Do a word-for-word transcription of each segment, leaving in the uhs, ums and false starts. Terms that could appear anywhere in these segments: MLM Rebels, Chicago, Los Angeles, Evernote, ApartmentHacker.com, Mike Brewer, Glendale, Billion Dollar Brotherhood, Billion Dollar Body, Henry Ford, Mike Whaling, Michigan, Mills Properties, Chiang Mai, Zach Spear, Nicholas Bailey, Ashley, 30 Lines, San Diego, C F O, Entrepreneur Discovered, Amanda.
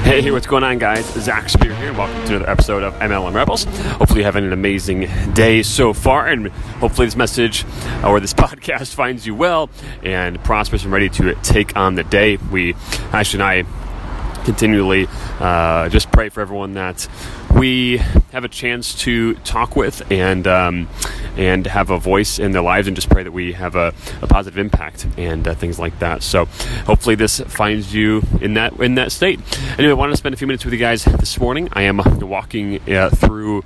Hey, what's going on, guys? Zach Spear here, and welcome to another episode of M L M Rebels. Hopefully you're having an amazing day so far, and hopefully this message or this podcast finds you well and prosperous and ready to take on the day. We, Ashley and I, continually uh, just pray for everyone that we have a chance to talk with and um, and have a voice in their lives, and just pray that we have a, a positive impact and uh, things like that. So hopefully this finds you in that in that state. Anyway, I wanted to spend a few minutes with you guys this morning. I am walking uh, through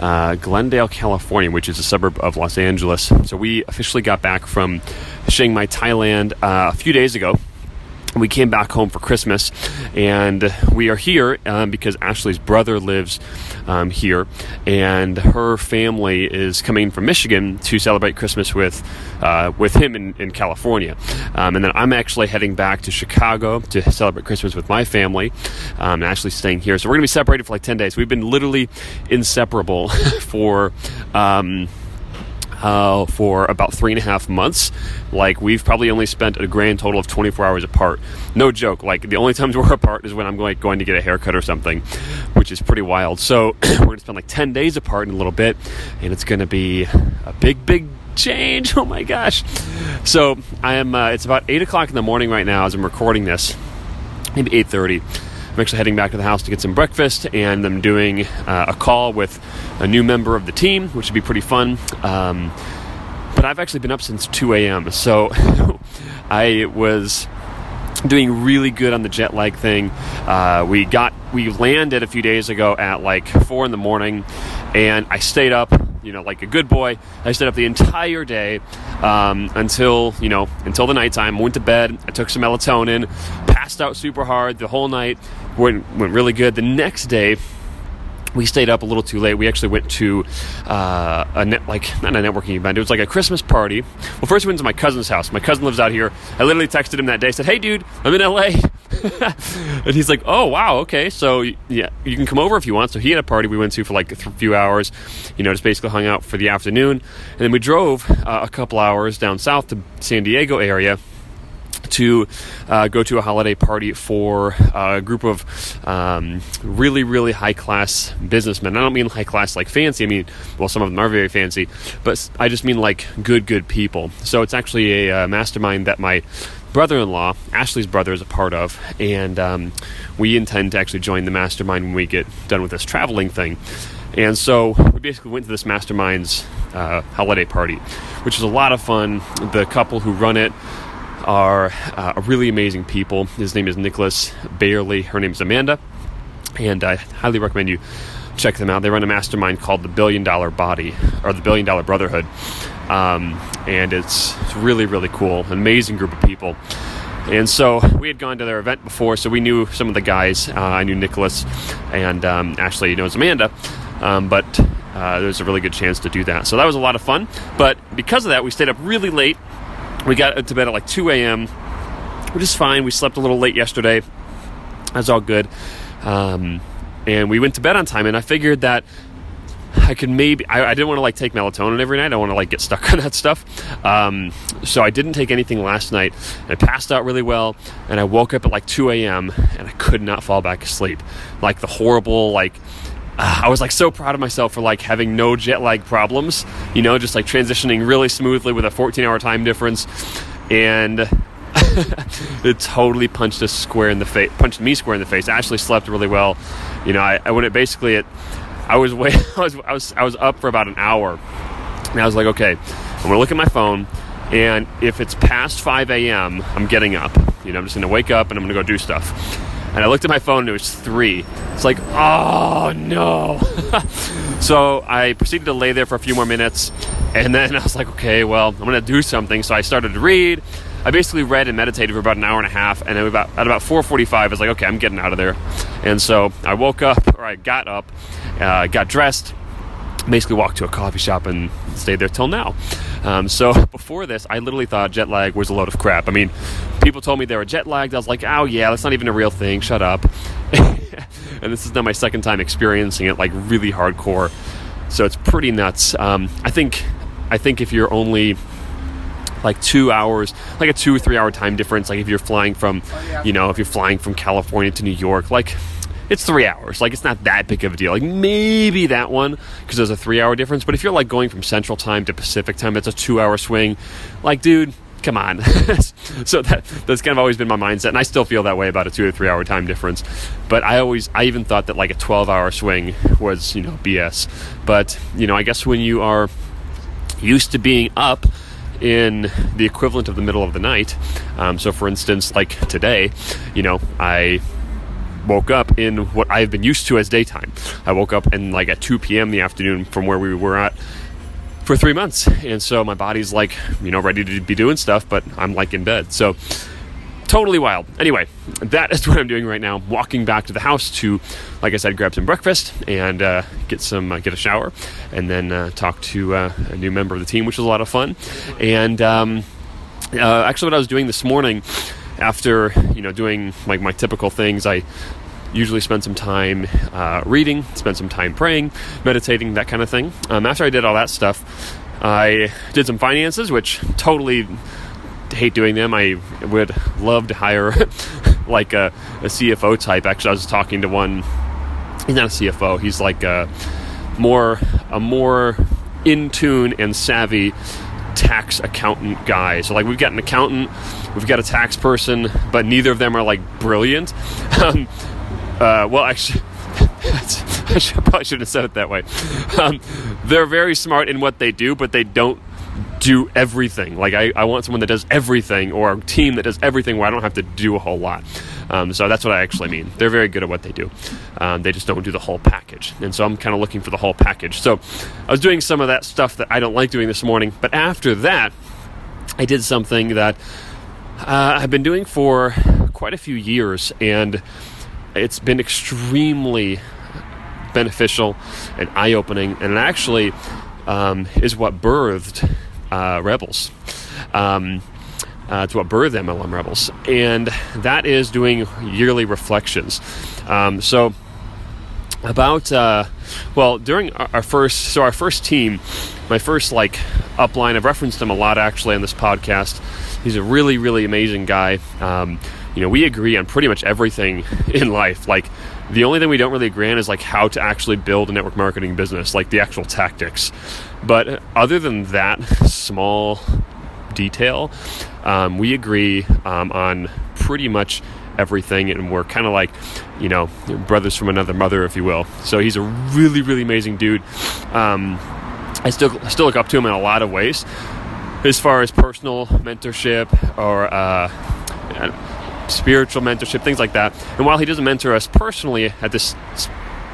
uh, Glendale, California, which is a suburb of Los Angeles. So we officially got back from Chiang Mai, Thailand uh, a few days ago. We came back home for Christmas, and we are here um, because Ashley's brother lives um, here, and her family is coming from Michigan to celebrate Christmas with uh, with him in, in California. Um, and then I'm actually heading back to Chicago to celebrate Christmas with my family. Um, Ashley's staying here. So we're going to be separated for like ten days. We've been literally inseparable for... Um, Uh, for about three and a half months. Like, we've probably only spent a grand total of twenty-four hours apart. No joke. Like, the only times we're apart is when I'm going, going to get a haircut or something, which is pretty wild. So we're going to spend like ten days apart in a little bit, and it's going to be a big, big change. Oh my gosh. So I am, uh, it's about eight o'clock in the morning right now as I'm recording this, maybe eight thirty. I'm actually heading back to the house to get some breakfast, and I'm doing uh, a call with a new member of the team, which would be pretty fun. Um, but I've actually been up since two a.m., so I was doing really good on the jet lag thing. Uh, we got we landed a few days ago at like four in the morning, and I stayed up, you know, like a good boy. I stayed up the entire day um, until, you know, until the nighttime. Went to bed. I took some melatonin. Passed out super hard the whole night. Went went really good. The next day, we stayed up a little too late. We actually went to uh, a net, like not a networking event. It was like a Christmas party. Well, first we went to my cousin's house. My cousin lives out here. I literally texted him that day. Said, "Hey, dude, I'm in L A" And he's like, "Oh, wow, okay. So yeah, you can come over if you want." So he had a party we went to for like a few hours. You know, just basically hung out for the afternoon, and then we drove uh, a couple hours down south to San Diego area to uh, go to a holiday party for a group of um, really, really high-class businessmen. I don't mean high-class like fancy. I mean, well, some of them are very fancy, but I just mean like good, good people. So it's actually a uh, mastermind that my brother-in-law, Ashley's brother, is a part of, and um, we intend to actually join the mastermind when we get done with this traveling thing. And so we basically went to this mastermind's uh, holiday party, which was a lot of fun. The couple who run it are uh, really amazing people. His name is Nicholas Bailey. Her name is Amanda. And I highly recommend you check them out. They run a mastermind called the Billion Dollar Body, or the Billion Dollar Brotherhood. Um, and it's, it's really, really cool. An amazing group of people. And so we had gone to their event before, so we knew some of the guys. Uh, I knew Nicholas, and um, Ashley knows Amanda. Um, but uh, there was a really good chance to do that. So that was a lot of fun. But because of that, we stayed up really late. We got to bed at like two a.m., which is fine. We slept a little late yesterday. That's all good. Um, and we went to bed on time, and I figured that I could maybe, I, I didn't want to like take melatonin every night. I don't want to like get stuck on that stuff. Um, so I didn't take anything last night, and I passed out really well. And I woke up at like two a.m. and I could not fall back asleep. Like the horrible, like, uh, I was like so proud of myself for like having no jet lag problems, you know, just like transitioning really smoothly with a fourteen hour time difference. And it totally punched us square in the face, punched me square in the face. Ashley slept really well. You know, I, I went at basically at, I was way, I was, I was, I was up for about an hour, and I was like, okay, I'm going to look at my phone, and if it's past five a.m., I'm getting up. You know, I'm just going to wake up and I'm going to go do stuff. And I looked at my phone and it was three. It's like, oh no. So I proceeded to lay there for a few more minutes, and then I was like, okay, well, I'm going to do something. So I started to read. I basically read and meditated for about an hour and a half, and about, at about four forty-five, I was like, okay, I'm getting out of there. And so I woke up, or I got up, uh, got dressed, basically walked to a coffee shop and stayed there till now. Um, so before this, I literally thought jet lag was a load of crap. I mean, people told me they were jet lagged. I was like, oh yeah, that's not even a real thing. Shut up. And this is now my second time experiencing it, like really hardcore. So it's pretty nuts. Um, I think, I think if you're only like two hours, like a two or three hour time difference. Like if you're flying from, you know, if you're flying from California to New York, like it's three hours. Like it's not that big of a deal. Like maybe that one, because there's a three hour difference. But if you're like going from Central Time to Pacific Time, that's a two hour swing. Like, dude, come on. So that that's kind of always been my mindset. And I still feel that way about a two or three hour time difference. But I always, I even thought that like a twelve hour swing was, you know, B S. But, you know, I guess when you are used to being up in the equivalent of the middle of the night. Um, so for instance, like today, you know, I woke up in what I've been used to as daytime. I woke up in like at two p.m. in the afternoon from where we were at for three months. And so my body's like, you know, ready to be doing stuff, but I'm like in bed. So totally wild. Anyway, that is what I'm doing right now. I'm walking back to the house to, like I said, grab some breakfast and uh, get some, uh, get a shower, and then uh, talk to uh, a new member of the team, which was a lot of fun. And um, uh, actually, what I was doing this morning, after you know doing like my typical things, I usually spend some time uh, reading, spend some time praying, meditating, that kind of thing. Um, after I did all that stuff, I did some finances, which totally. Hate doing them. I would love to hire like a, a C F O type. Actually, I was talking to one. He's not a C F O. He's like a more a more in tune and savvy tax accountant guy. So like we've got an accountant, we've got a tax person, but neither of them are like brilliant. Um, uh, well, actually. I should, probably shouldn't have said it that way. Um, they're very smart in what they do, but they don't do everything. Like I, I want someone that does everything, or a team that does everything where I don't have to do a whole lot. Um, so that's what I actually mean. They're very good at what they do. Um, they just don't do the whole package. And so I'm kind of looking for the whole package. So I was doing some of that stuff that I don't like doing this morning. But after that, I did something that uh, I've been doing for quite a few years, and it's been extremely beneficial and eye-opening, and it actually um, is what birthed uh, Rebels. Um, uh, it's what birthed M L M Rebels, and that is doing yearly reflections. Um, so about, uh, well, during our first, so our first team, my first like upline, I've referenced him a lot actually on this podcast. He's a really, really amazing guy. Um, you know, we agree on pretty much everything in life. Like, the only thing we don't really agree on is like how to actually build a network marketing business, like the actual tactics. But other than that small detail, um, we agree um, on pretty much everything, and we're kind of like, you know, brothers from another mother, if you will. So he's a really, really amazing dude. Um, I still I still look up to him in a lot of ways, as far as personal mentorship or. Uh, spiritual mentorship, things like that. And while he doesn't mentor us personally at this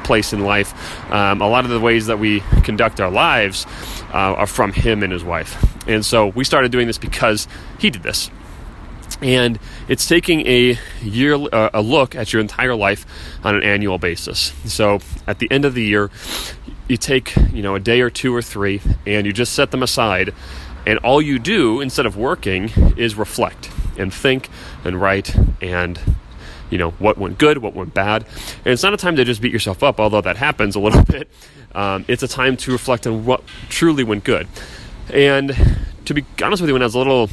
place in life, um, a lot of the ways that we conduct our lives uh, are from him and his wife. And so we started doing this because he did this. And it's taking a year, uh, a look at your entire life on an annual basis. So at the end of the year, you take, you know, a day or two or three, and you just set them aside. And all you do, instead of working, is reflect and think and write and you know, what went good, what went bad. And it's not a time to just beat yourself up, although that happens a little bit. Um, it's a time to reflect on what truly went good. And to be honest with you, when I was a little,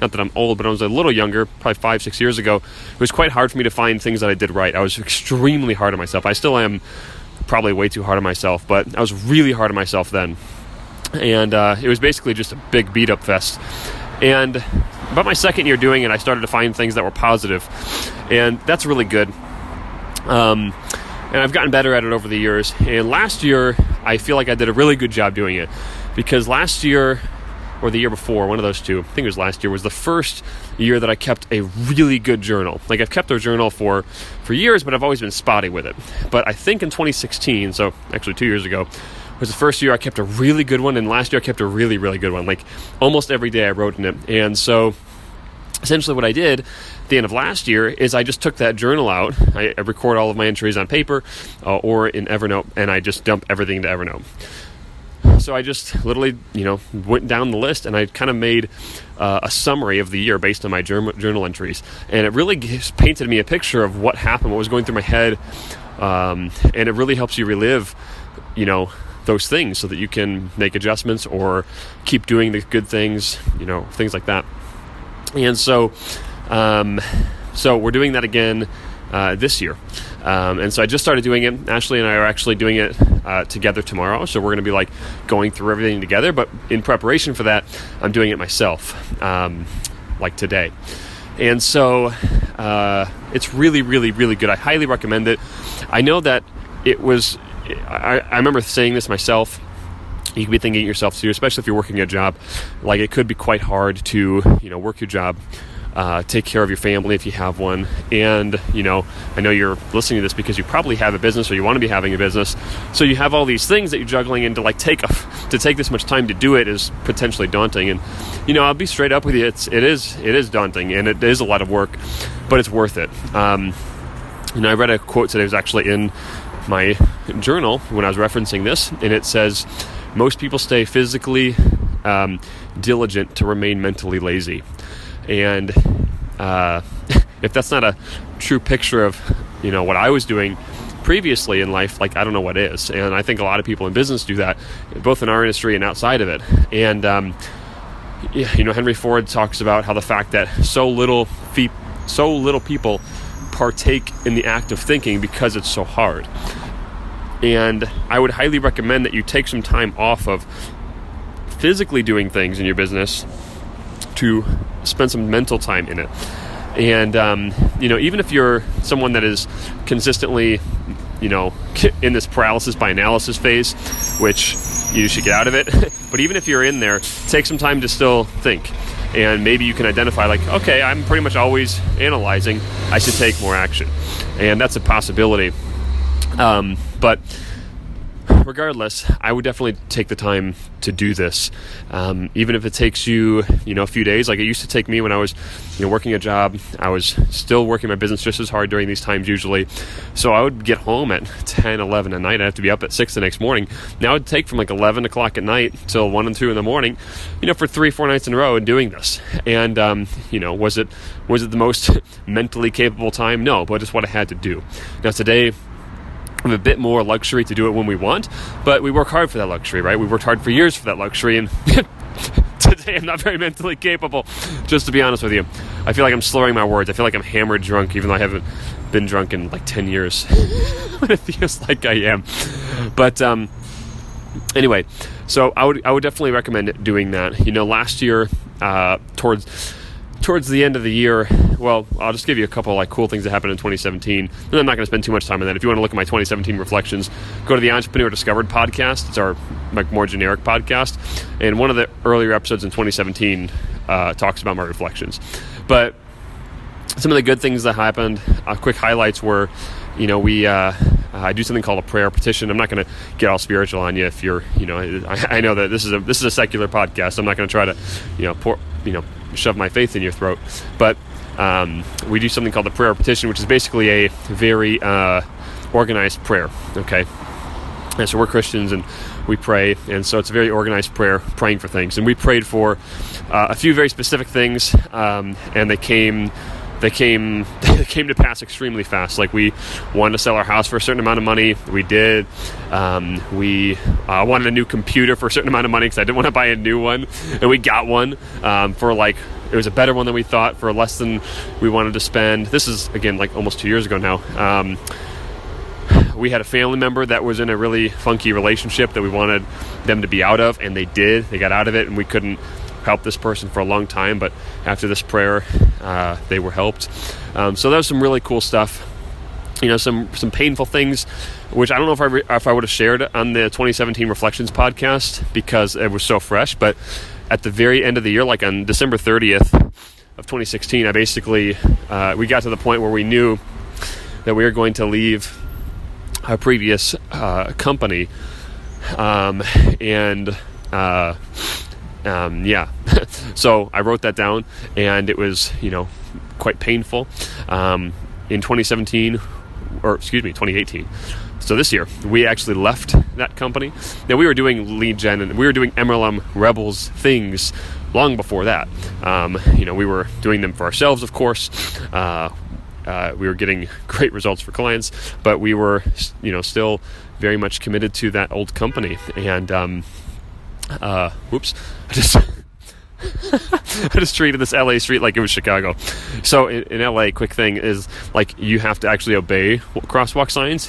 not that I'm old, but I was a little younger, probably five, six years ago, it was quite hard for me to find things that I did right. I was extremely hard on myself. I still am probably way too hard on myself, but I was really hard on myself then. And uh, it was basically just a big beat-up fest. And about my second year doing it, I started to find things that were positive. And that's really good. Um, and I've gotten better at it over the years. And last year, I feel like I did a really good job doing it. Because last year, or the year before, one of those two, I think it was last year, was the first year that I kept a really good journal. Like, I've kept a journal for, for years, but I've always been spotty with it. But I think in twenty sixteen, so actually two years ago, was the first year I kept a really good one, and last year I kept a really, really good one. Like, almost every day I wrote in it. And so essentially what I did at the end of last year is I just took that journal out. I record all of my entries on paper uh, or in Evernote, and I just dump everything into Evernote. So I just literally, you know, went down the list, and I kind of made uh, a summary of the year based on my journal entries. And it really painted me a picture of what happened, what was going through my head. Um, and it really helps you relive, you know, those things so that you can make adjustments or keep doing the good things, you know, things like that. And so, um, so we're doing that again uh, this year. Um, and so I just started doing it. Ashley and I are actually doing it uh, together tomorrow. So we're going to be like going through everything together. But in preparation for that, I'm doing it myself, um, like today. And so uh, it's really, really, really good. I highly recommend it. I know that it was... I, I remember saying this myself. You can be thinking to yourself too, especially if you're working a job. Like, it could be quite hard to, you know, work your job, uh, take care of your family if you have one. And, you know, I know you're listening to this because you probably have a business or you want to be having a business. So you have all these things that you're juggling, and to like take a, to take this much time to do it is potentially daunting. And, you know, I'll be straight up with you. It's, it is, it is daunting, and it is a lot of work, but it's worth it. Um, you know, I read a quote today. It was actually in my journal when I was referencing this, and it says, most people stay physically um, diligent to remain mentally lazy. And uh, if that's not a true picture of, you know, what I was doing previously in life, like, I don't know what is. And I think a lot of people in business do that, both in our industry and outside of it. And um, you know, Henry Ford talks about how the fact that so little fe- so little people partake in the act of thinking because it's so hard. And I would highly recommend that you take some time off of physically doing things in your business to spend some mental time in it. And, um, you know, even if you're someone that is consistently, you know, in this paralysis by analysis phase, which you should get out of it, but even if you're in there, take some time to still think. And maybe you can identify, like, okay, I'm pretty much always analyzing. I should take more action. And that's a possibility. Um, but regardless, I would definitely take the time to do this. Um, even if it takes you, you know, a few days. Like, it used to take me when I was, you know, working a job. I was still working my business just as hard during these times usually. So I would get home at ten, eleven at night. I'd have to be up at six the next morning. Now it would take from like eleven o'clock at night till one and two in the morning, you know, for three, four nights in a row and doing this. And, um, you know, was it, was it the most mentally capable time? No, but it's what I had to do. Now today, we have a bit more luxury to do it when we want, but we work hard for that luxury, right? We worked hard for years for that luxury, and today I'm not very mentally capable, just to be honest with you. I feel like I'm slurring my words. I feel like I'm hammered drunk, even though I haven't been drunk in like ten years. But it feels like I am. But um, anyway, so I would I would definitely recommend doing that. You know, last year, uh, towards... Towards the end of the year, well, I'll just give you a couple like cool things that happened in twenty seventeen. And I'm not going to spend too much time on that. If you want to look at my twenty seventeen reflections, go to the Entrepreneur Discovered podcast. It's our like more generic podcast. And one of the earlier episodes in twenty seventeen uh, talks about my reflections. But some of the good things that happened, uh, quick highlights were, you know, we... Uh, Uh, I do something called a prayer petition. I'm not going to get all spiritual on you if you're, you know, I, I know that this is a this is a secular podcast. So I'm not going to try to, you know, pour, you know, shove my faith in your throat. But um, we do something called the prayer petition, which is basically a very uh, organized prayer. Okay, and so we're Christians and we pray, and so it's a very organized prayer, praying for things. And we prayed for uh, a few very specific things, um, and they came they came they came to pass extremely fast. Like, we wanted to sell our house for a certain amount of money. We did. Um, we uh, wanted a new computer for a certain amount of money because I didn't want to buy a new one. And we got one um, for like, it was a better one than we thought for less than we wanted to spend. This is, again, like almost two years ago now. Um, we had a family member that was in a really funky relationship that we wanted them to be out of, and they did. They got out of it, and we couldn't help this person for a long time, but after this prayer uh they were helped. Um so that was some really cool stuff, you know, some some painful things, which I don't know if I re- if I would have shared on the twenty seventeen Reflections podcast because it was so fresh. But at the very end of the year, like on December thirtieth of twenty sixteen, I basically uh we got to the point where we knew that we were going to leave our previous uh company um and uh Um, yeah, so I wrote that down, and it was, you know, quite painful. Um, in twenty seventeen, or excuse me, twenty eighteen. So this year, we actually left that company. Now, we were doing lead gen, and we were doing M L M Rebels things long before that. Um, you know, we were doing them for ourselves, of course. Uh, uh, we were getting great results for clients, but we were, you know, still very much committed to that old company. And, um, Uh, whoops! I just I just treated this L A street like it was Chicago. So in, in L A, quick thing is like you have to actually obey crosswalk signs.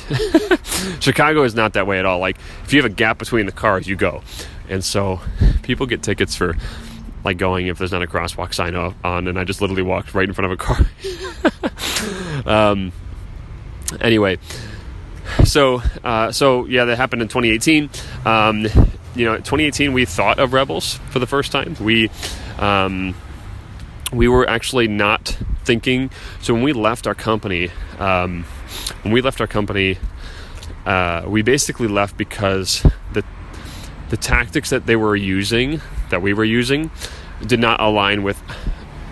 Chicago is not that way at all. Like if you have a gap between the cars, you go, and so people get tickets for like going if there's not a crosswalk sign on. And I just literally walked right in front of a car. um. Anyway, so uh, so yeah, that happened in twenty eighteen. Um. You know, twenty eighteen, we thought of Rebels for the first time. We um, we were actually not thinking. So when we left our company, um, when we left our company, uh, we basically left because the the tactics that they were using, that we were using, did not align with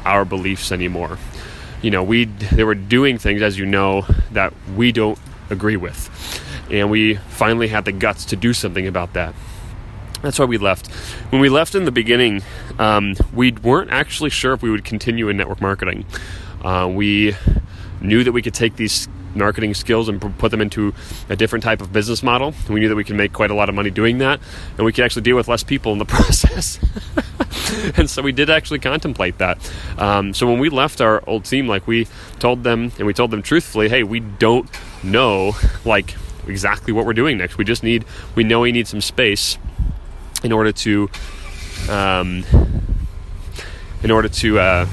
our beliefs anymore. You know, we they were doing things, as you know, that we don't agree with, and we finally had the guts to do something about that. That's why we left. When we left in the beginning, um, we weren't actually sure if we would continue in network marketing. Uh, we knew that we could take these marketing skills and put them into a different type of business model. We knew that we could make quite a lot of money doing that, and we could actually deal with less people in the process. And so we did actually contemplate that. Um, so when we left our old team, like we told them, and we told them truthfully, hey, we don't know like exactly what we're doing next. We just need, we know we need some space in order to, um, in order to, uh,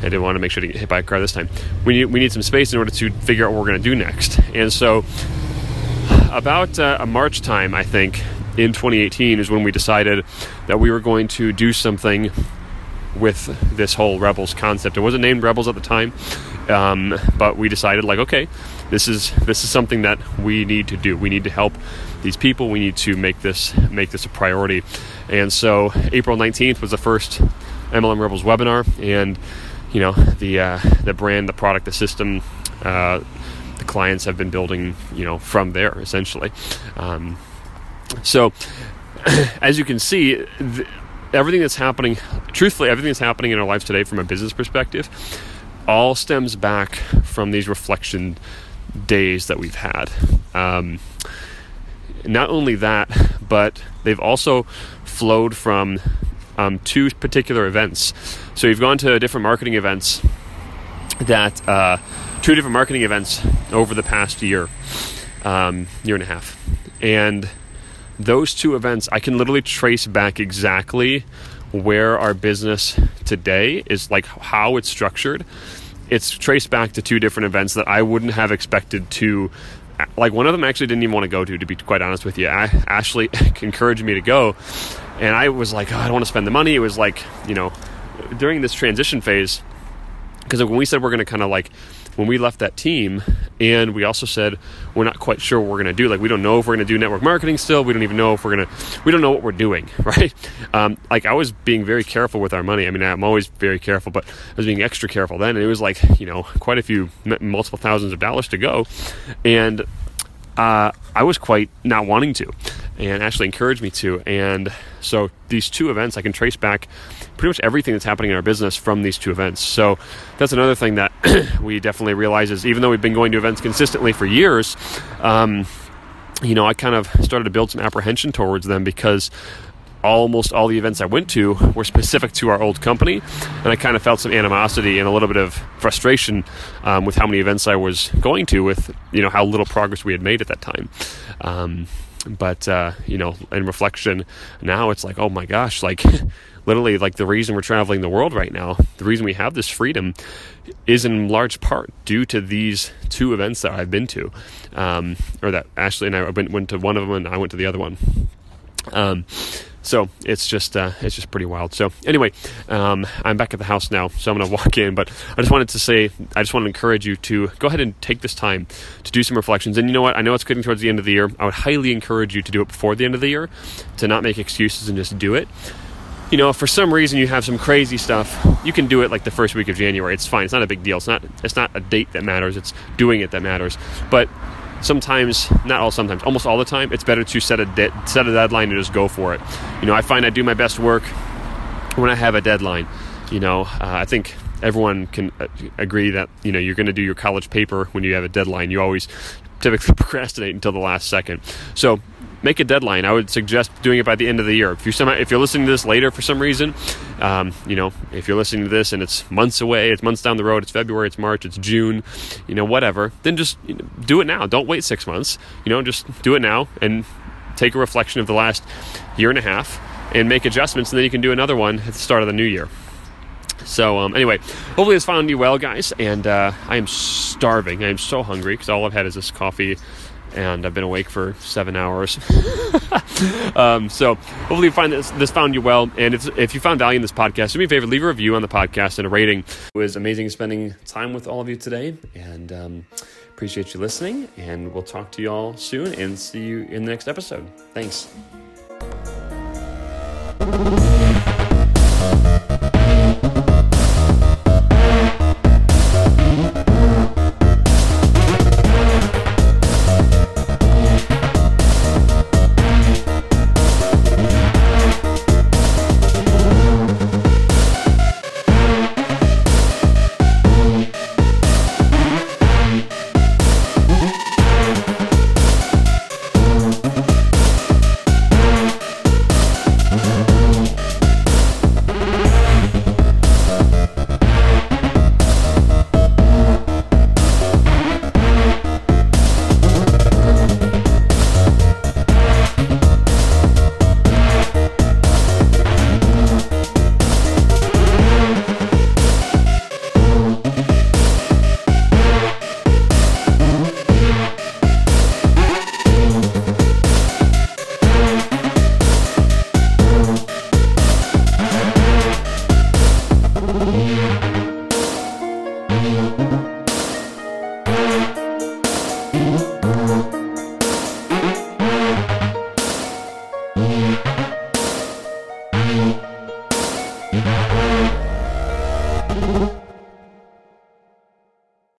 I didn't want to make sure to get hit by a car this time. We need, we need some space in order to figure out what we're going to do next. And so about uh, a March time, I think in twenty eighteen is when we decided that we were going to do something with this whole Rebels concept. It wasn't named Rebels at the time. Um, but we decided like, okay, this is, this is something that we need to do. We need to help these people. We need to make this, make this a priority. And so April nineteenth was the first M L M Rebels webinar, and you know, the, uh, the brand, the product, the system, uh, the clients have been building, you know, from there essentially. Um, so as you can see, th- everything that's happening, truthfully, everything that's happening in our lives today from a business perspective all stems back from these reflection days that we've had. Um, not only that, but they've also flowed from um, two particular events. So you've gone to different marketing events that, uh, two different marketing events over the past year, um, year and a half. And those two events, I can literally trace back exactly where our business today is, like how it's structured. It's traced back to two different events that I wouldn't have expected to, like one of them I actually didn't even want to go to, to be quite honest with you. I, Ashley encouraged me to go, and I was like, oh, I don't want to spend the money. It was like, you know, during this transition phase, because when we said we're going to kind of like, when we left that team, and we also said we're not quite sure what we're going to do. Like we don't know if we're going to do network marketing still. We don't even know if we're going to. We don't know what we're doing, right? Um, like I was being very careful with our money. I mean, I'm always very careful, but I was being extra careful then. And it was like, you know, quite a few, multiple thousands of dollars to go, and uh, I was quite not wanting to, and Ashley encouraged me to. And so these two events, I can trace back pretty much everything that's happening in our business from these two events. So that's another thing that we definitely realize is, even though we've been going to events consistently for years, um, you know, I kind of started to build some apprehension towards them, because almost all the events I went to were specific to our old company, and I kind of felt some animosity and a little bit of frustration um, with how many events I was going to, with, you know, how little progress we had made at that time. Um, but, uh, you know, in reflection now, it's like, oh my gosh, like literally like the reason we're traveling the world right now, the reason we have this freedom is in large part due to these two events that I've been to, um, or that Ashley and I went, went to one of them and I went to the other one. Um, So it's just uh, it's just pretty wild. So anyway, um, I'm back at the house now, so I'm going to walk in. But I just wanted to say, I just want to encourage you to go ahead and take this time to do some reflections. And you know what? I know it's getting towards the end of the year. I would highly encourage you to do it before the end of the year, to not make excuses and just do it. You know, if for some reason you have some crazy stuff, you can do it like the first week of January. It's fine. It's not a big deal. It's not it's not a date that matters. It's doing it that matters. But sometimes, not all sometimes, almost all the time, it's better to set a de- set a deadline and just go for it. You know, I find I do my best work when I have a deadline. You know, uh, I think everyone can agree that, you know, you're going to do your college paper when you have a deadline. You always typically procrastinate until the last second. So make a deadline. I would suggest doing it by the end of the year. If you're some, if you're listening to this later for some reason, um, you know, if you're listening to this and it's months away, it's months down the road, it's February, it's March, it's June, you know, whatever, then just, you know, do it now. Don't wait six months. You know, just do it now and take a reflection of the last year and a half and make adjustments, and then you can do another one at the start of the new year. So um, anyway, hopefully this found you well, guys. And uh, I am starving. I am so hungry because all I've had is this coffee, and I've been awake for seven hours. um, so hopefully you find this, this found you well. And if if you found value in this podcast, do me a favor, leave a review on the podcast and a rating. It was amazing spending time with all of you today, and um, appreciate you listening. And we'll talk to you all soon and see you in the next episode. Thanks.